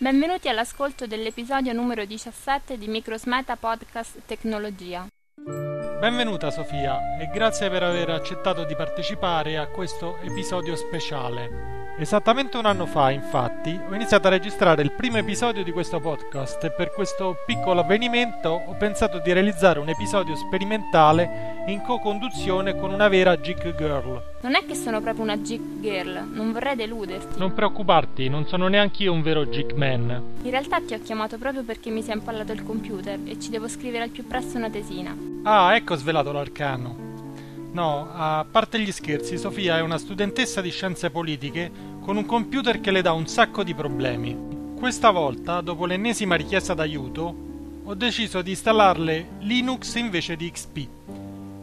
Benvenuti all'ascolto dell'episodio numero 17 di Microsmeta Podcast Tecnologia. Benvenuta Sofia e grazie per aver accettato di partecipare a questo episodio speciale. Esattamente un anno fa, infatti, ho iniziato a registrare il primo episodio di questo podcast e per questo piccolo avvenimento ho pensato di realizzare un episodio sperimentale in co-conduzione con una vera geek girl. Non è che sono proprio una geek girl, non vorrei deluderti. Non preoccuparti, non sono neanche io un vero geek man. In realtà ti ho chiamato proprio perché mi si è impallato il computer e ci devo scrivere al più presto una tesina. Ah, ecco svelato l'arcano. No, a parte gli scherzi, Sofia è una studentessa di scienze politiche con un computer che le dà un sacco di problemi. Questa volta, dopo l'ennesima richiesta d'aiuto, ho deciso di installarle Linux invece di XP.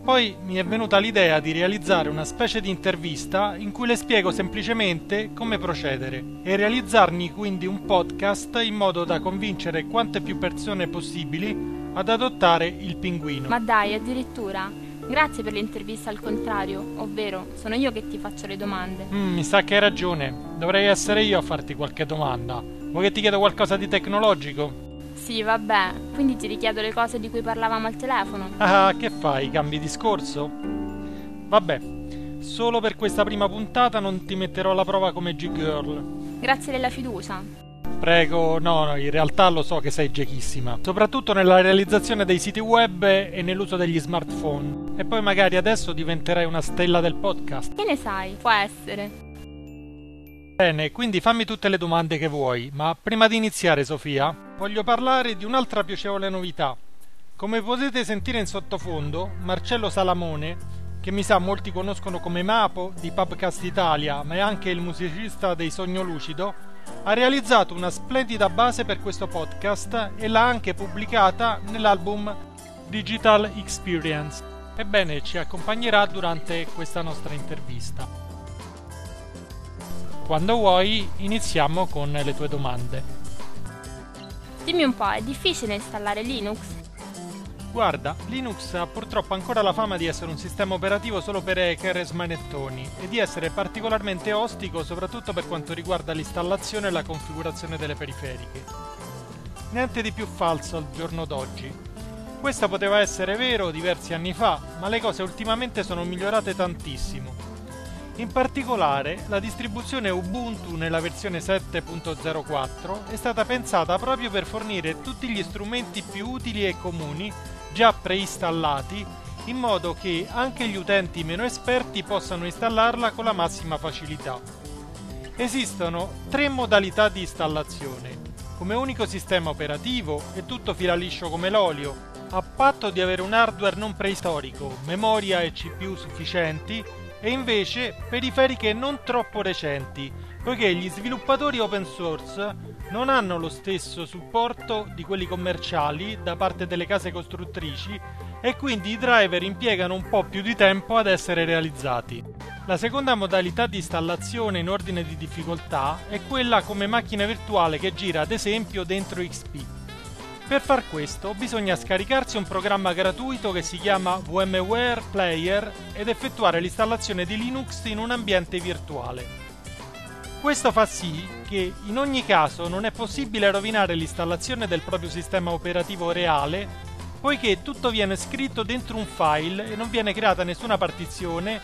Poi mi è venuta l'idea di realizzare una specie di intervista in cui le spiego semplicemente come procedere e realizzarne quindi un podcast in modo da convincere quante più persone possibili ad adottare il pinguino. Ma dai, addirittura? Grazie per l'intervista al contrario, ovvero sono io che ti faccio le domande. Mi sa che hai ragione, dovrei essere io a farti qualche domanda. Vuoi che ti chiedo qualcosa di tecnologico? Sì, vabbè, quindi ti richiedo le cose di cui parlavamo al telefono. Ah, che fai? Cambi discorso? Vabbè, solo per questa prima puntata non ti metterò alla prova come G-Girl. Grazie della fiducia. Prego, no, in realtà lo so che sei geekissima. Soprattutto nella realizzazione dei siti web e nell'uso degli smartphone. E poi magari adesso diventerai una stella del podcast. Che ne sai? Può essere. Bene, quindi fammi tutte le domande che vuoi, ma prima di iniziare, Sofia, voglio parlare di un'altra piacevole novità. Come potete sentire in sottofondo, Marcello Salamone, che mi sa molti conoscono come Mapo di Podcast Italia, ma è anche il musicista dei Sogno Lucido, ha realizzato una splendida base per questo podcast e l'ha anche pubblicata nell'album Digital Experience. Ebbene, ci accompagnerà durante questa nostra intervista. Quando vuoi iniziamo con le tue domande. Dimmi un po', è difficile installare Linux? Guarda, Linux ha purtroppo ancora la fama di essere un sistema operativo solo per hacker e smanettoni e di essere particolarmente ostico soprattutto per quanto riguarda l'installazione e la configurazione delle periferiche. Niente di più falso al giorno d'oggi. Questo poteva essere vero diversi anni fa, ma le cose ultimamente sono migliorate tantissimo. In particolare, la distribuzione Ubuntu nella versione 7.04 è stata pensata proprio per fornire tutti gli strumenti più utili e comuni già preinstallati, in modo che anche gli utenti meno esperti possano installarla con la massima facilità. Esistono tre modalità di installazione, come unico sistema operativo e tutto fila liscio come l'olio, a patto di avere un hardware non preistorico, memoria e CPU sufficienti, e invece periferiche non troppo recenti, poiché gli sviluppatori open source non hanno lo stesso supporto di quelli commerciali da parte delle case costruttrici e quindi i driver impiegano un po' più di tempo ad essere realizzati. La seconda modalità di installazione in ordine di difficoltà è quella come macchina virtuale che gira ad esempio dentro XP. Per far questo bisogna scaricarsi un programma gratuito che si chiama VMware Player ed effettuare l'installazione di Linux in un ambiente virtuale. Questo fa sì che in ogni caso non è possibile rovinare l'installazione del proprio sistema operativo reale, poiché tutto viene scritto dentro un file e non viene creata nessuna partizione,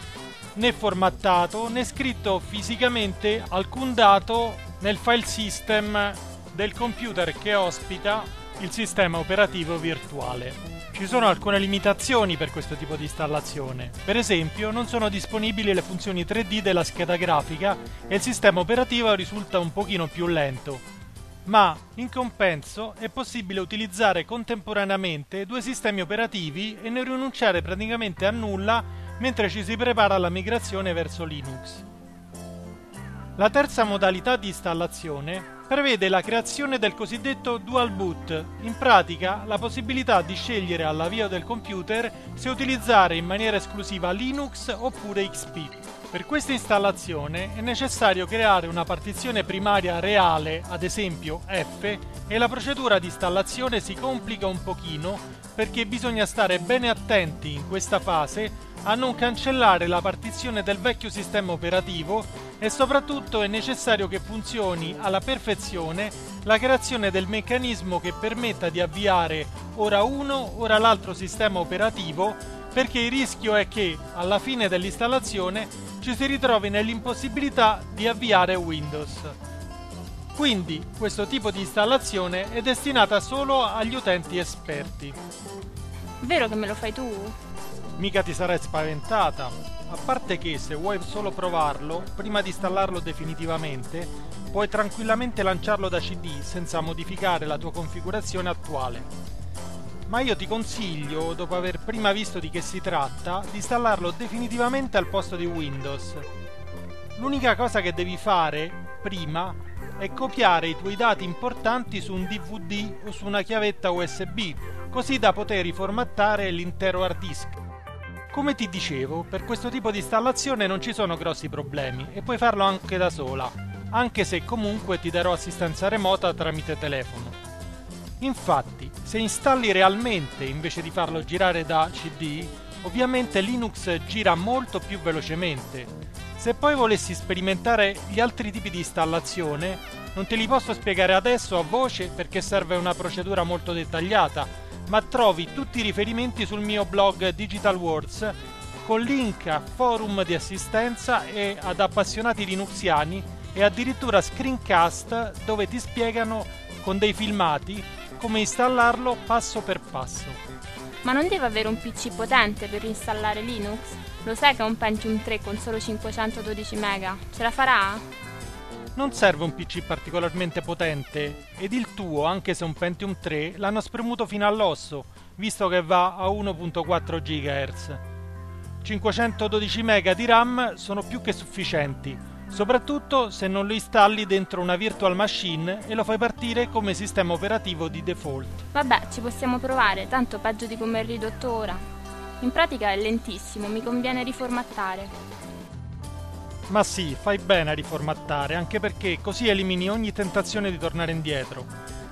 né formattato, né scritto fisicamente alcun dato nel file system del computer che ospita il sistema operativo virtuale. Ci sono alcune limitazioni per questo tipo di installazione. Per esempio, non sono disponibili le funzioni 3D della scheda grafica e il sistema operativo risulta un pochino più lento. Ma, in compenso, è possibile utilizzare contemporaneamente due sistemi operativi e non rinunciare praticamente a nulla mentre ci si prepara alla migrazione verso Linux. La terza modalità di installazione prevede la creazione del cosiddetto dual boot, in pratica la possibilità di scegliere all'avvio del computer se utilizzare in maniera esclusiva Linux oppure XP. Per questa installazione è necessario creare una partizione primaria reale, ad esempio F, e la procedura di installazione si complica un pochino perché bisogna stare bene attenti in questa fase a non cancellare la partizione del vecchio sistema operativo e soprattutto è necessario che funzioni alla perfezione la creazione del meccanismo che permetta di avviare ora uno, ora l'altro sistema operativo, perché il rischio è che alla fine dell'installazione ci si ritrovi nell'impossibilità di avviare Windows. Quindi questo tipo di installazione è destinata solo agli utenti esperti. Vero che me lo fai tu? Mica ti sarai spaventata, a parte che se vuoi solo provarlo, prima di installarlo definitivamente, puoi tranquillamente lanciarlo da CD senza modificare la tua configurazione attuale. Ma io ti consiglio, dopo aver prima visto di che si tratta, di installarlo definitivamente al posto di Windows. L'unica cosa che devi fare, prima, è copiare i tuoi dati importanti su un DVD o su una chiavetta USB, così da poter riformattare l'intero hard disk. Come ti dicevo, per questo tipo di installazione non ci sono grossi problemi e puoi farlo anche da sola, anche se comunque ti darò assistenza remota tramite telefono. Infatti, se installi realmente invece di farlo girare da CD, ovviamente Linux gira molto più velocemente. Se poi volessi sperimentare gli altri tipi di installazione, non te li posso spiegare adesso a voce perché serve una procedura molto dettagliata, ma trovi tutti i riferimenti sul mio blog Digital Words, con link a forum di assistenza e ad appassionati linuxiani e addirittura screencast dove ti spiegano con dei filmati come installarlo passo per passo. Ma non devo avere un PC potente per installare Linux? Lo sai che ho un Pentium 3 con solo 512 mega? Ce la farà? Non serve un PC particolarmente potente, ed il tuo, anche se un Pentium 3, l'hanno spremuto fino all'osso, visto che va a 1.4 GHz. 512 mega di RAM sono più che sufficienti, soprattutto se non lo installi dentro una virtual machine e lo fai partire come sistema operativo di default. Vabbè, ci possiamo provare, tanto peggio di come è ridotto ora. In pratica è lentissimo, mi conviene riformattare. Ma sì, fai bene a riformattare, anche perché così elimini ogni tentazione di tornare indietro.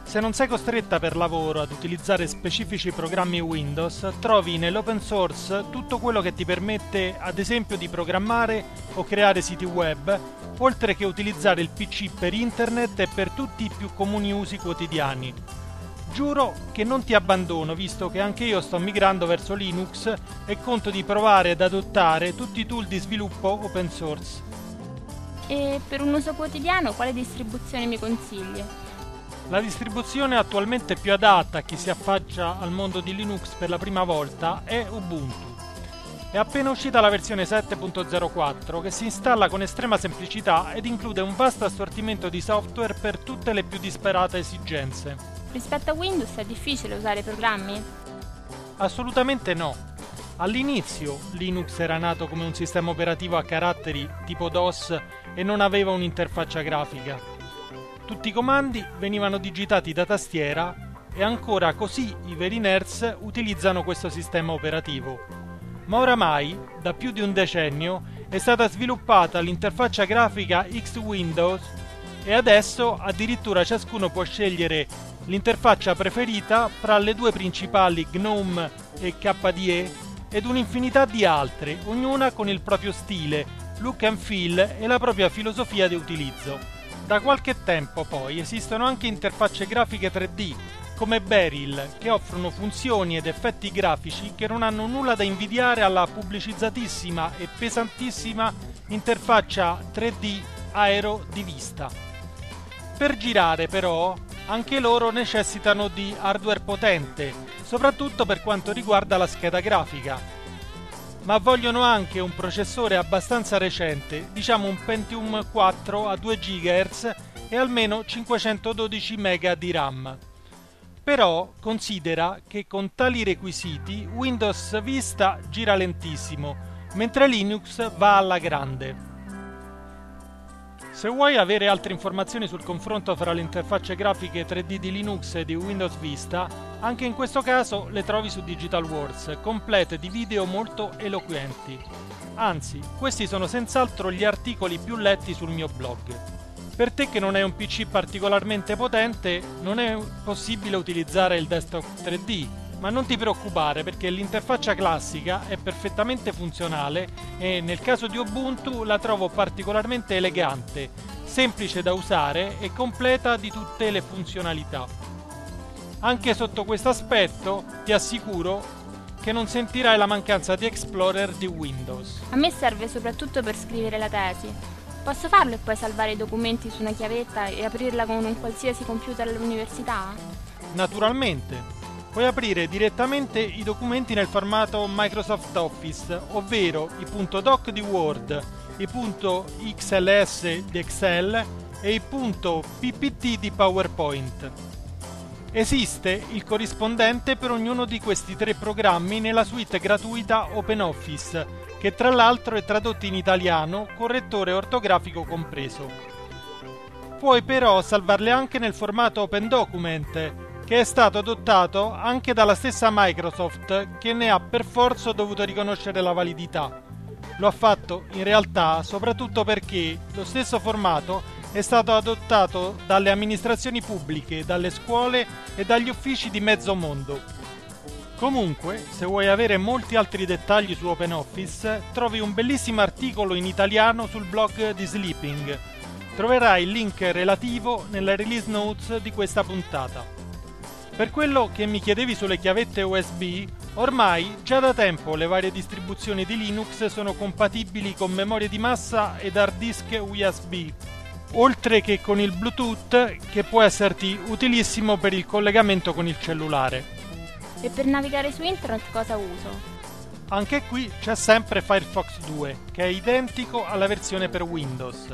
Se non sei costretta per lavoro ad utilizzare specifici programmi Windows, trovi nell'open source tutto quello che ti permette, ad esempio, di programmare o creare siti web, oltre che utilizzare il PC per internet e per tutti i più comuni usi quotidiani. Giuro che non ti abbandono, visto che anche io sto migrando verso Linux e conto di provare ad adottare tutti i tool di sviluppo open source. E per un uso quotidiano quale distribuzione mi consigli? La distribuzione attualmente più adatta a chi si affaccia al mondo di Linux per la prima volta è Ubuntu. È appena uscita la versione 7.04 che si installa con estrema semplicità ed include un vasto assortimento di software per tutte le più disparate esigenze. Rispetto a Windows è difficile usare programmi? Assolutamente no. All'inizio Linux era nato come un sistema operativo a caratteri tipo DOS e non aveva un'interfaccia grafica. Tutti i comandi venivano digitati da tastiera e ancora così i veri nerds utilizzano questo sistema operativo. Ma oramai, da più di un decennio, è stata sviluppata l'interfaccia grafica X-Windows e adesso addirittura ciascuno può scegliere l'interfaccia preferita fra le due principali GNOME e KDE ed un'infinità di altre, ognuna con il proprio stile, look and feel e la propria filosofia di utilizzo. Da qualche tempo poi esistono anche interfacce grafiche 3D, come Beryl, che offrono funzioni ed effetti grafici che non hanno nulla da invidiare alla pubblicizzatissima e pesantissima interfaccia 3D Aero di Vista. Per girare però anche loro necessitano di hardware potente, soprattutto per quanto riguarda la scheda grafica. Ma vogliono anche un processore abbastanza recente, diciamo un Pentium 4 a 2 GHz e almeno 512 MB di RAM. Però considera che con tali requisiti Windows Vista gira lentissimo, mentre Linux va alla grande. Se vuoi avere altre informazioni sul confronto fra le interfacce grafiche 3D di Linux e di Windows Vista, anche in questo caso le trovi su Digital Words, complete di video molto eloquenti. Anzi, questi sono senz'altro gli articoli più letti sul mio blog. Per te che non hai un PC particolarmente potente, non è possibile utilizzare il desktop 3D, Ma non ti preoccupare, perché l'interfaccia classica è perfettamente funzionale e nel caso di Ubuntu la trovo particolarmente elegante, semplice da usare e completa di tutte le funzionalità. Anche sotto questo aspetto ti assicuro che non sentirai la mancanza di Explorer di Windows. A me serve soprattutto per scrivere la tesi. Posso farlo e poi salvare i documenti su una chiavetta e aprirla con un qualsiasi computer all'università? Naturalmente. Puoi aprire direttamente i documenti nel formato Microsoft Office, ovvero i .doc di Word, i .xls di Excel e i .ppt di PowerPoint. Esiste il corrispondente per ognuno di questi tre programmi nella suite gratuita OpenOffice, che tra l'altro è tradotto in italiano, correttore ortografico compreso. Puoi però salvarle anche nel formato OpenDocument, che è stato adottato anche dalla stessa Microsoft, che ne ha per forza dovuto riconoscere la validità. Lo ha fatto in realtà soprattutto perché lo stesso formato è stato adottato dalle amministrazioni pubbliche, dalle scuole e dagli uffici di mezzo mondo. Comunque, se vuoi avere molti altri dettagli su OpenOffice, trovi un bellissimo articolo in italiano sul blog di Sleeping. Troverai il link relativo nella release notes di questa puntata. Per quello che mi chiedevi sulle chiavette USB, ormai già da tempo le varie distribuzioni di Linux sono compatibili con memoria di massa ed hard disk USB, oltre che con il Bluetooth, che può esserti utilissimo per il collegamento con il cellulare. E per navigare su internet cosa uso? Anche qui c'è sempre Firefox 2, che è identico alla versione per Windows.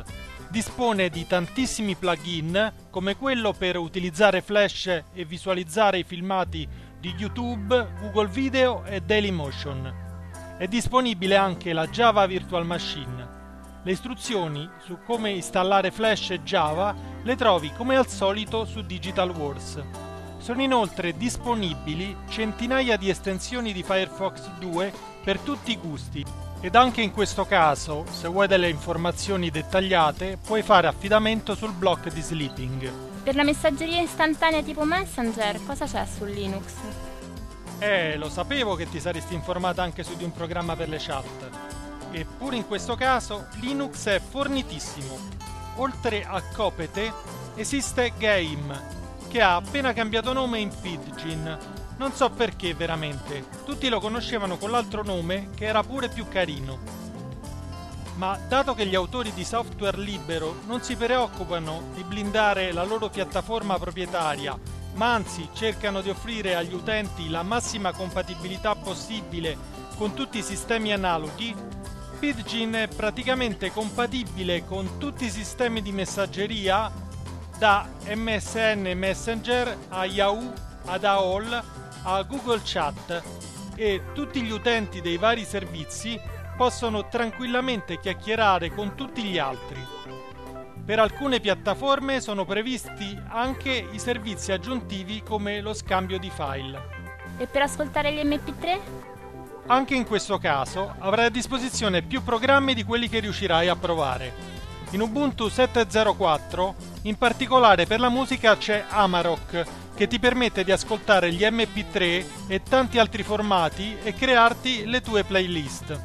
Dispone di tantissimi plugin, come quello per utilizzare Flash e visualizzare i filmati di YouTube, Google Video e Dailymotion. È disponibile anche la Java Virtual Machine. Le istruzioni su come installare Flash e Java le trovi come al solito su Digital Words. Sono inoltre disponibili centinaia di estensioni di Firefox 2 per tutti i gusti. Ed anche in questo caso, se vuoi delle informazioni dettagliate, puoi fare affidamento sul blog di Sleeping. Per la messaggeria istantanea tipo Messenger, cosa c'è su Linux? Lo sapevo che ti saresti informata anche su di un programma per le chat. Eppure in questo caso Linux è fornitissimo. Oltre a Kopete esiste Game, che ha appena cambiato nome in Pidgin. Non so perché veramente, tutti lo conoscevano con l'altro nome che era pure più carino. Ma dato che gli autori di software libero non si preoccupano di blindare la loro piattaforma proprietaria, ma anzi cercano di offrire agli utenti la massima compatibilità possibile con tutti i sistemi analoghi, Pidgin è praticamente compatibile con tutti i sistemi di messaggeria, da MSN Messenger a Yahoo, ad AOL, a Google Chat, e tutti gli utenti dei vari servizi possono tranquillamente chiacchierare con tutti gli altri. Per alcune piattaforme sono previsti anche i servizi aggiuntivi come lo scambio di file. E per ascoltare gli MP3? Anche in questo caso avrai a disposizione più programmi di quelli che riuscirai a provare. In Ubuntu 7.04, in particolare per la musica, c'è Amarok, che ti permette di ascoltare gli MP3 e tanti altri formati e crearti le tue playlist.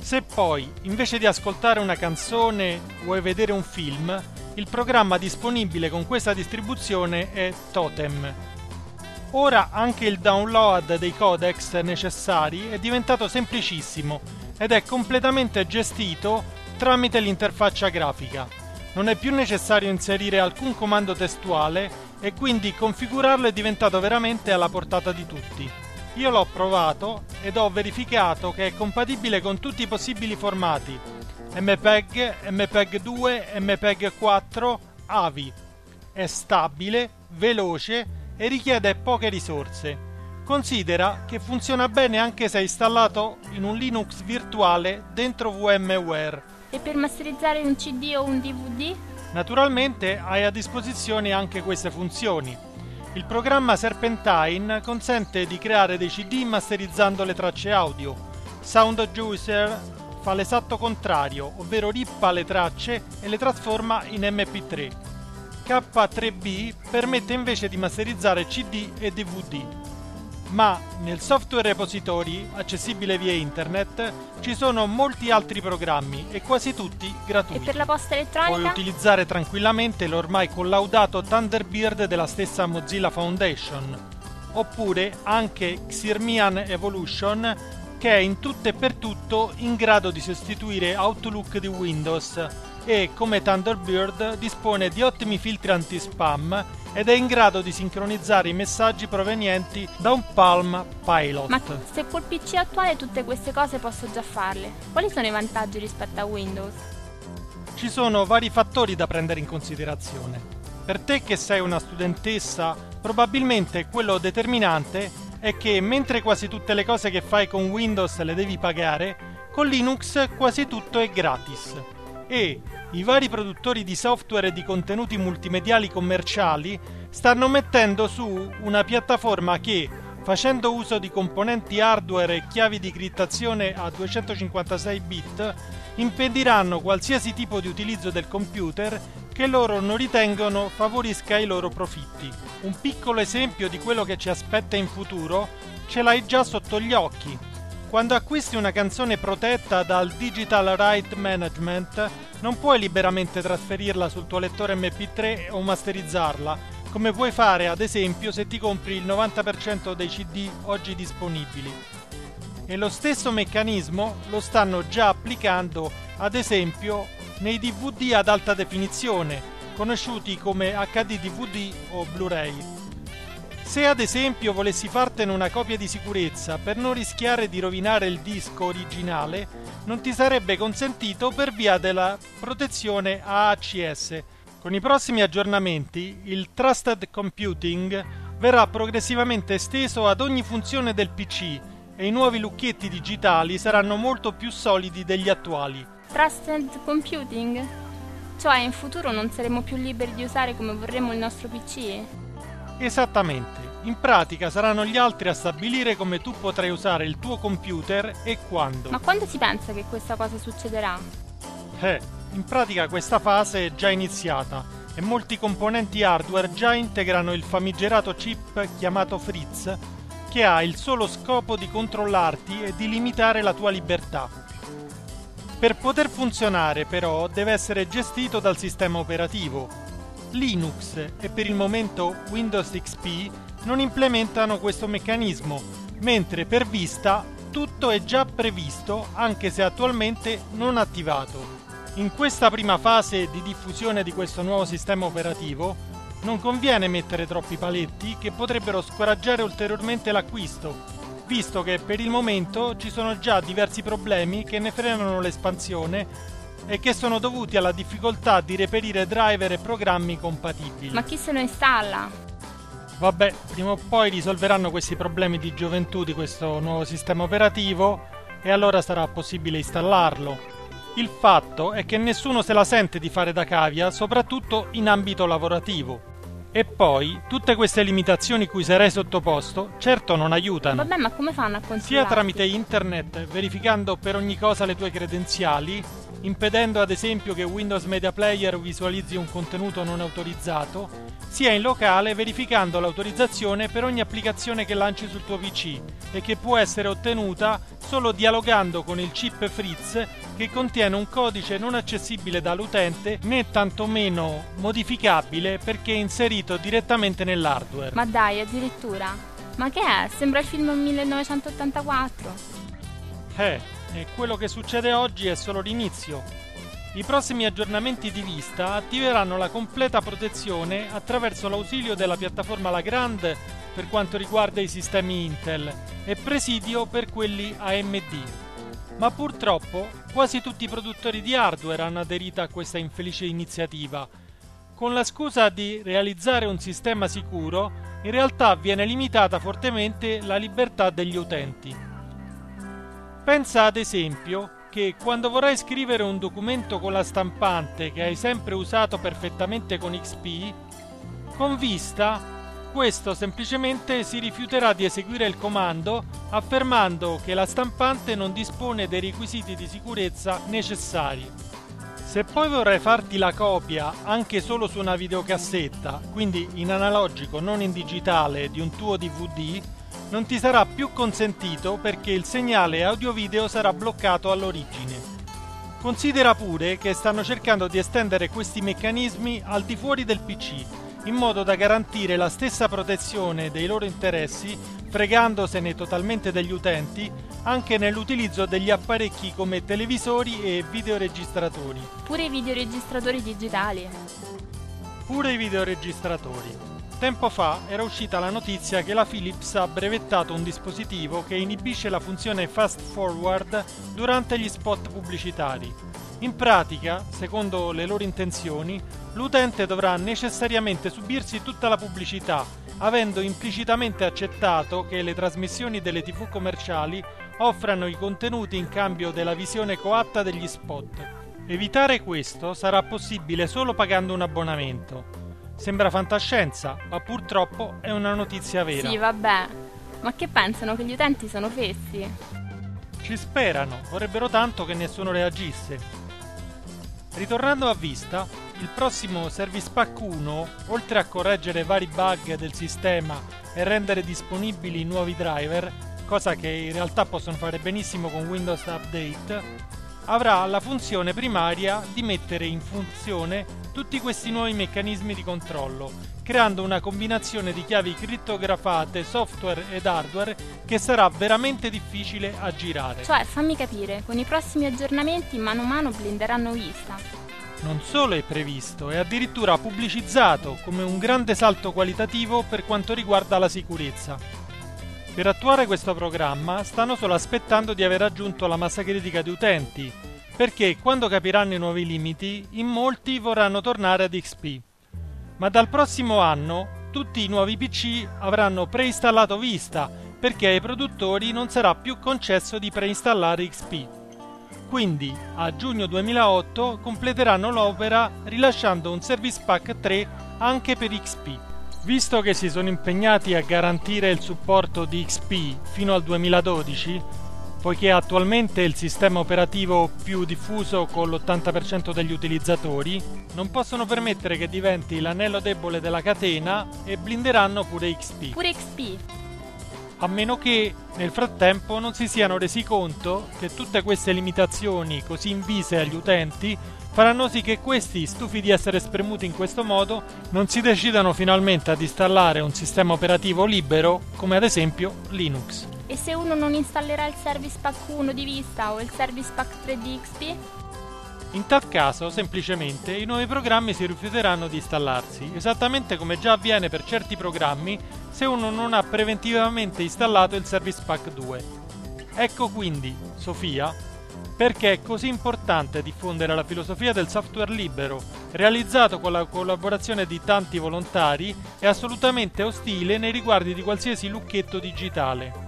Se poi, invece di ascoltare una canzone, vuoi vedere un film, il programma disponibile con questa distribuzione è Totem. Ora anche il download dei codecs necessari è diventato semplicissimo ed è completamente gestito tramite l'interfaccia grafica. Non è più necessario inserire alcun comando testuale e quindi configurarlo è diventato veramente alla portata di tutti. Io l'ho provato ed ho verificato che è compatibile con tutti i possibili formati: MPEG, MPEG2, MPEG4, AVI. È stabile, veloce e richiede poche risorse. Considera che funziona bene anche se è installato in un Linux virtuale dentro VMware. E per masterizzare un CD o un DVD? Naturalmente hai a disposizione anche queste funzioni. Il programma Serpentine consente di creare dei CD masterizzando le tracce audio. SoundJuicer fa l'esatto contrario, ovvero rippa le tracce e le trasforma in MP3. K3B permette invece di masterizzare CD e DVD. ma nel software repository, accessibile via internet, ci sono molti altri programmi e quasi tutti gratuiti. E per la posta elettronica? Puoi utilizzare tranquillamente l'ormai collaudato Thunderbird della stessa Mozilla Foundation, oppure anche Xirmian Evolution, che è in tutto e per tutto in grado di sostituire Outlook di Windows e, come Thunderbird, dispone di ottimi filtri anti-spam ed è in grado di sincronizzare i messaggi provenienti da un Palm Pilot. Ma se col PC attuale tutte queste cose posso già farle, quali sono i vantaggi rispetto a Windows? Ci sono vari fattori da prendere in considerazione. Per te che sei una studentessa, probabilmente quello determinante è che mentre quasi tutte le cose che fai con Windows le devi pagare, con Linux quasi tutto è gratis. E i vari produttori di software e di contenuti multimediali commerciali stanno mettendo su una piattaforma che, facendo uso di componenti hardware e chiavi di criptazione a 256 bit, impediranno qualsiasi tipo di utilizzo del computer che loro non ritengono favorisca i loro profitti. Un piccolo esempio di quello che ci aspetta in futuro ce l'hai già sotto gli occhi. Quando acquisti una canzone protetta dal Digital Right Management, non puoi liberamente trasferirla sul tuo lettore MP3 o masterizzarla, come puoi fare ad esempio se ti compri il 90% dei CD oggi disponibili. E lo stesso meccanismo lo stanno già applicando ad esempio nei DVD ad alta definizione, conosciuti come HD DVD o Blu-ray. Se ad esempio volessi fartene una copia di sicurezza per non rischiare di rovinare il disco originale, non ti sarebbe consentito per via della protezione AACS. Con i prossimi aggiornamenti, il Trusted Computing verrà progressivamente esteso ad ogni funzione del PC e i nuovi lucchetti digitali saranno molto più solidi degli attuali. Trusted Computing? Cioè in futuro non saremo più liberi di usare come vorremmo il nostro PC? Esattamente, in pratica saranno gli altri a stabilire come tu potrai usare il tuo computer e quando. Ma quando si pensa che questa cosa succederà? In pratica questa fase è già iniziata e molti componenti hardware già integrano il famigerato chip chiamato Fritz, che ha il solo scopo di controllarti e di limitare la tua libertà. Per poter funzionare però deve essere gestito dal sistema operativo. Linux e per il momento Windows XP non implementano questo meccanismo, mentre per Vista tutto è già previsto anche se attualmente non attivato. In questa prima fase di diffusione di questo nuovo sistema operativo non conviene mettere troppi paletti che potrebbero scoraggiare ulteriormente l'acquisto, visto che per il momento ci sono già diversi problemi che ne frenano l'espansione e che sono dovuti alla difficoltà di reperire driver e programmi compatibili. Ma chi se lo installa? Vabbè, prima o poi risolveranno questi problemi di gioventù di questo nuovo sistema operativo e allora sarà possibile installarlo. Il fatto è che nessuno se la sente di fare da cavia, soprattutto in ambito lavorativo. E poi, tutte queste limitazioni cui sarei sottoposto, certo non aiutano. Vabbè, ma come fanno a consigliarti? Sia tramite internet, verificando per ogni cosa le tue credenziali, impedendo ad esempio che Windows Media Player visualizzi un contenuto non autorizzato, sia in locale verificando l'autorizzazione per ogni applicazione che lanci sul tuo PC e che può essere ottenuta solo dialogando con il chip Fritz che contiene un codice non accessibile dall'utente né tantomeno modificabile perché è inserito direttamente nell'hardware. Ma dai, addirittura! Ma che è? Sembra il film 1984! E quello che succede oggi è solo l'inizio. I prossimi aggiornamenti di Vista attiveranno la completa protezione attraverso l'ausilio della piattaforma Lagrand per quanto riguarda i sistemi Intel e presidio per quelli AMD. Ma purtroppo quasi tutti i produttori di hardware hanno aderito a questa infelice iniziativa. Con la scusa di realizzare un sistema sicuro, in realtà viene limitata fortemente la libertà degli utenti. Pensa ad esempio che quando vorrai scrivere un documento con la stampante che hai sempre usato perfettamente con XP, con Vista questo semplicemente si rifiuterà di eseguire il comando affermando che la stampante non dispone dei requisiti di sicurezza necessari. Se poi vorrai farti la copia anche solo su una videocassetta, quindi in analogico non in digitale, di un tuo DVD, non ti sarà più consentito perché il segnale audio-video sarà bloccato all'origine. Considera pure che stanno cercando di estendere questi meccanismi al di fuori del PC, in modo da garantire la stessa protezione dei loro interessi, fregandosene totalmente degli utenti, anche nell'utilizzo degli apparecchi come televisori e videoregistratori. Pure i videoregistratori digitali. Pure i videoregistratori. Tempo fa era uscita la notizia che la Philips ha brevettato un dispositivo che inibisce la funzione fast forward durante gli spot pubblicitari. In pratica, secondo le loro intenzioni, l'utente dovrà necessariamente subirsi tutta la pubblicità, avendo implicitamente accettato che le trasmissioni delle TV commerciali offrano i contenuti in cambio della visione coatta degli spot. Evitare questo sarà possibile solo pagando un abbonamento. Sembra fantascienza, ma purtroppo è una notizia vera. Sì, vabbè. Ma che pensano, che gli utenti sono fessi? Ci sperano, vorrebbero tanto che nessuno reagisse. Ritornando a Vista, il prossimo Service Pack 1, oltre a correggere vari bug del sistema e rendere disponibili nuovi driver, cosa che in realtà possono fare benissimo con Windows Update, avrà la funzione primaria di mettere in funzione tutti questi nuovi meccanismi di controllo, creando una combinazione di chiavi crittografate, software ed hardware che sarà veramente difficile a girare. Cioè, fammi capire, con i prossimi aggiornamenti mano a mano blinderanno Vista. Non solo è previsto, è addirittura pubblicizzato come un grande salto qualitativo per quanto riguarda la sicurezza. Per attuare questo programma stanno solo aspettando di aver raggiunto la massa critica di utenti, perché quando capiranno i nuovi limiti, in molti vorranno tornare ad XP. Ma dal prossimo anno tutti i nuovi PC avranno preinstallato Vista, perché ai produttori non sarà più concesso di preinstallare XP. Quindi, a giugno 2008 completeranno l'opera rilasciando un Service Pack 3 anche per XP. Visto che si sono impegnati a garantire il supporto di XP fino al 2012, poiché attualmente è il sistema operativo più diffuso con l'80% degli utilizzatori, non possono permettere che diventi l'anello debole della catena e blinderanno pure XP. Pure XP! A meno che, nel frattempo, non si siano resi conto che tutte queste limitazioni così invise agli utenti faranno sì che questi, stufi di essere spremuti in questo modo, non si decidano finalmente ad installare un sistema operativo libero, come ad esempio Linux. E se uno non installerà il Service Pack 1 di Vista o il Service Pack 3 di XP? In tal caso, semplicemente, i nuovi programmi si rifiuteranno di installarsi, esattamente come già avviene per certi programmi se uno non ha preventivamente installato il Service Pack 2. Ecco quindi, Sofia, perché è così importante diffondere la filosofia del software libero, realizzato con la collaborazione di tanti volontari e assolutamente ostile nei riguardi di qualsiasi lucchetto digitale.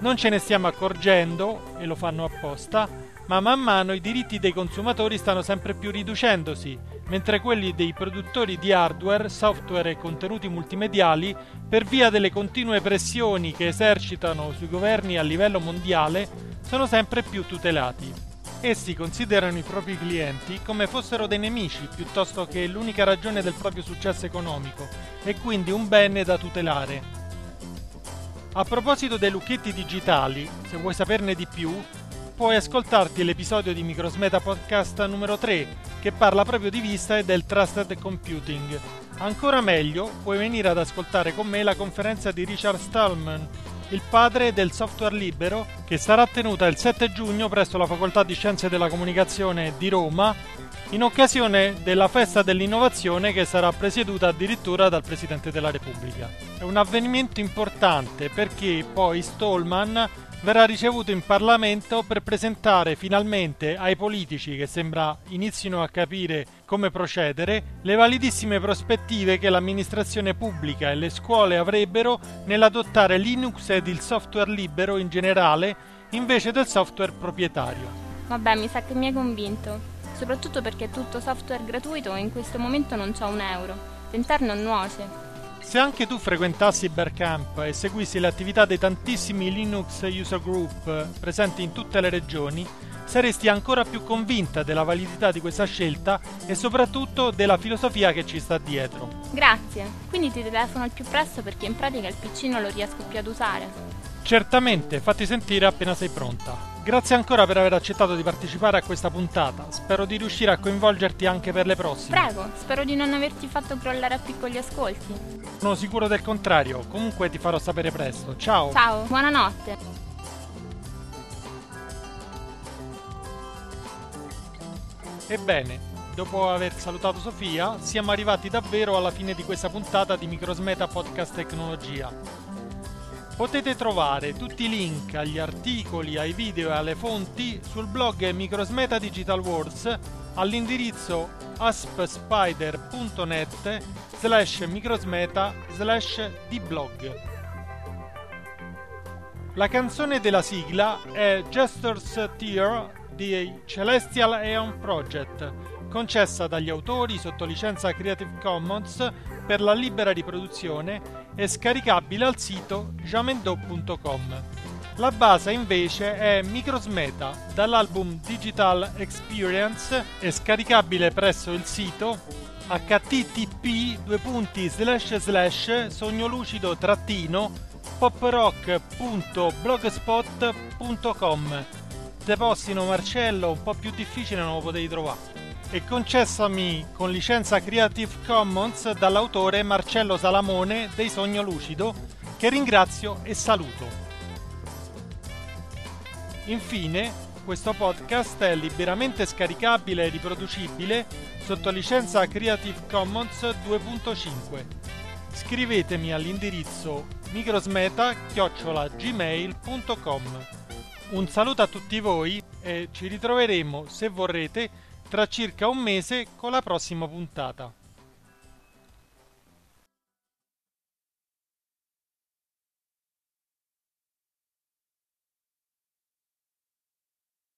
Non ce ne stiamo accorgendo, e lo fanno apposta, ma man mano i diritti dei consumatori stanno sempre più riducendosi, mentre quelli dei produttori di hardware, software e contenuti multimediali, per via delle continue pressioni che esercitano sui governi a livello mondiale, sono sempre più tutelati. Essi considerano i propri clienti come fossero dei nemici piuttosto che l'unica ragione del proprio successo economico e quindi un bene da tutelare. A proposito dei lucchetti digitali, se vuoi saperne di più, puoi ascoltarti l'episodio di Microsmeta Podcast numero 3 che parla proprio di Vista e del Trusted Computing. Ancora meglio, puoi venire ad ascoltare con me la conferenza di Richard Stallman, il padre del software libero, che sarà tenuta il 7 giugno presso la Facoltà di Scienze della Comunicazione di Roma in occasione della Festa dell'Innovazione, che sarà presieduta addirittura dal Presidente della Repubblica. È un avvenimento importante perché poi Stallman verrà ricevuto in Parlamento per presentare finalmente ai politici, che sembra inizino a capire come procedere, le validissime prospettive che l'amministrazione pubblica e le scuole avrebbero nell'adottare Linux ed il software libero in generale invece del software proprietario. Vabbè, mi sa che mi hai convinto, soprattutto perché è tutto software gratuito e in questo momento non c'ho un euro. Tentar non nuoce. Se anche tu frequentassi Barcamp e seguissi le attività dei tantissimi Linux User Group presenti in tutte le regioni, saresti ancora più convinta della validità di questa scelta e soprattutto della filosofia che ci sta dietro. Grazie, quindi ti telefono al più presto perché in pratica il PC non lo riesco più ad usare. Certamente, fatti sentire appena sei pronta. Grazie ancora per aver accettato di partecipare a questa puntata, spero di riuscire a coinvolgerti anche per le prossime. Prego, spero di non averti fatto crollare a piccoli ascolti. Sono sicuro del contrario, comunque ti farò sapere presto, ciao! Ciao, buonanotte! Ebbene, dopo aver salutato Sofia, siamo arrivati davvero alla fine di questa puntata di Microsmeta Podcast Tecnologia. Potete trovare tutti i link agli articoli, ai video e alle fonti sul blog Microsmeta Digital Words all'indirizzo aspspider.net/microsmeta/dblog. La canzone della sigla è Jester's Tear di Celestial Aeon Project, concessa dagli autori sotto licenza Creative Commons per la libera riproduzione e scaricabile al sito jamendo.com. La base invece è Microsmeta, dall'album Digital Experience e scaricabile presso il sito http://sognolucido-poprock.blogspot.com. Se postino Marcello, un po' più difficile non lo potevi trovare. E concessami con licenza Creative Commons dall'autore Marcello Salamone dei Sogno Lucido, che ringrazio e saluto. Infine, questo podcast è liberamente scaricabile e riproducibile sotto licenza Creative Commons 2.5. Scrivetemi all'indirizzo microsmeta@gmail.com. Un saluto a tutti voi e ci ritroveremo, se vorrete, tra circa un mese con la prossima puntata.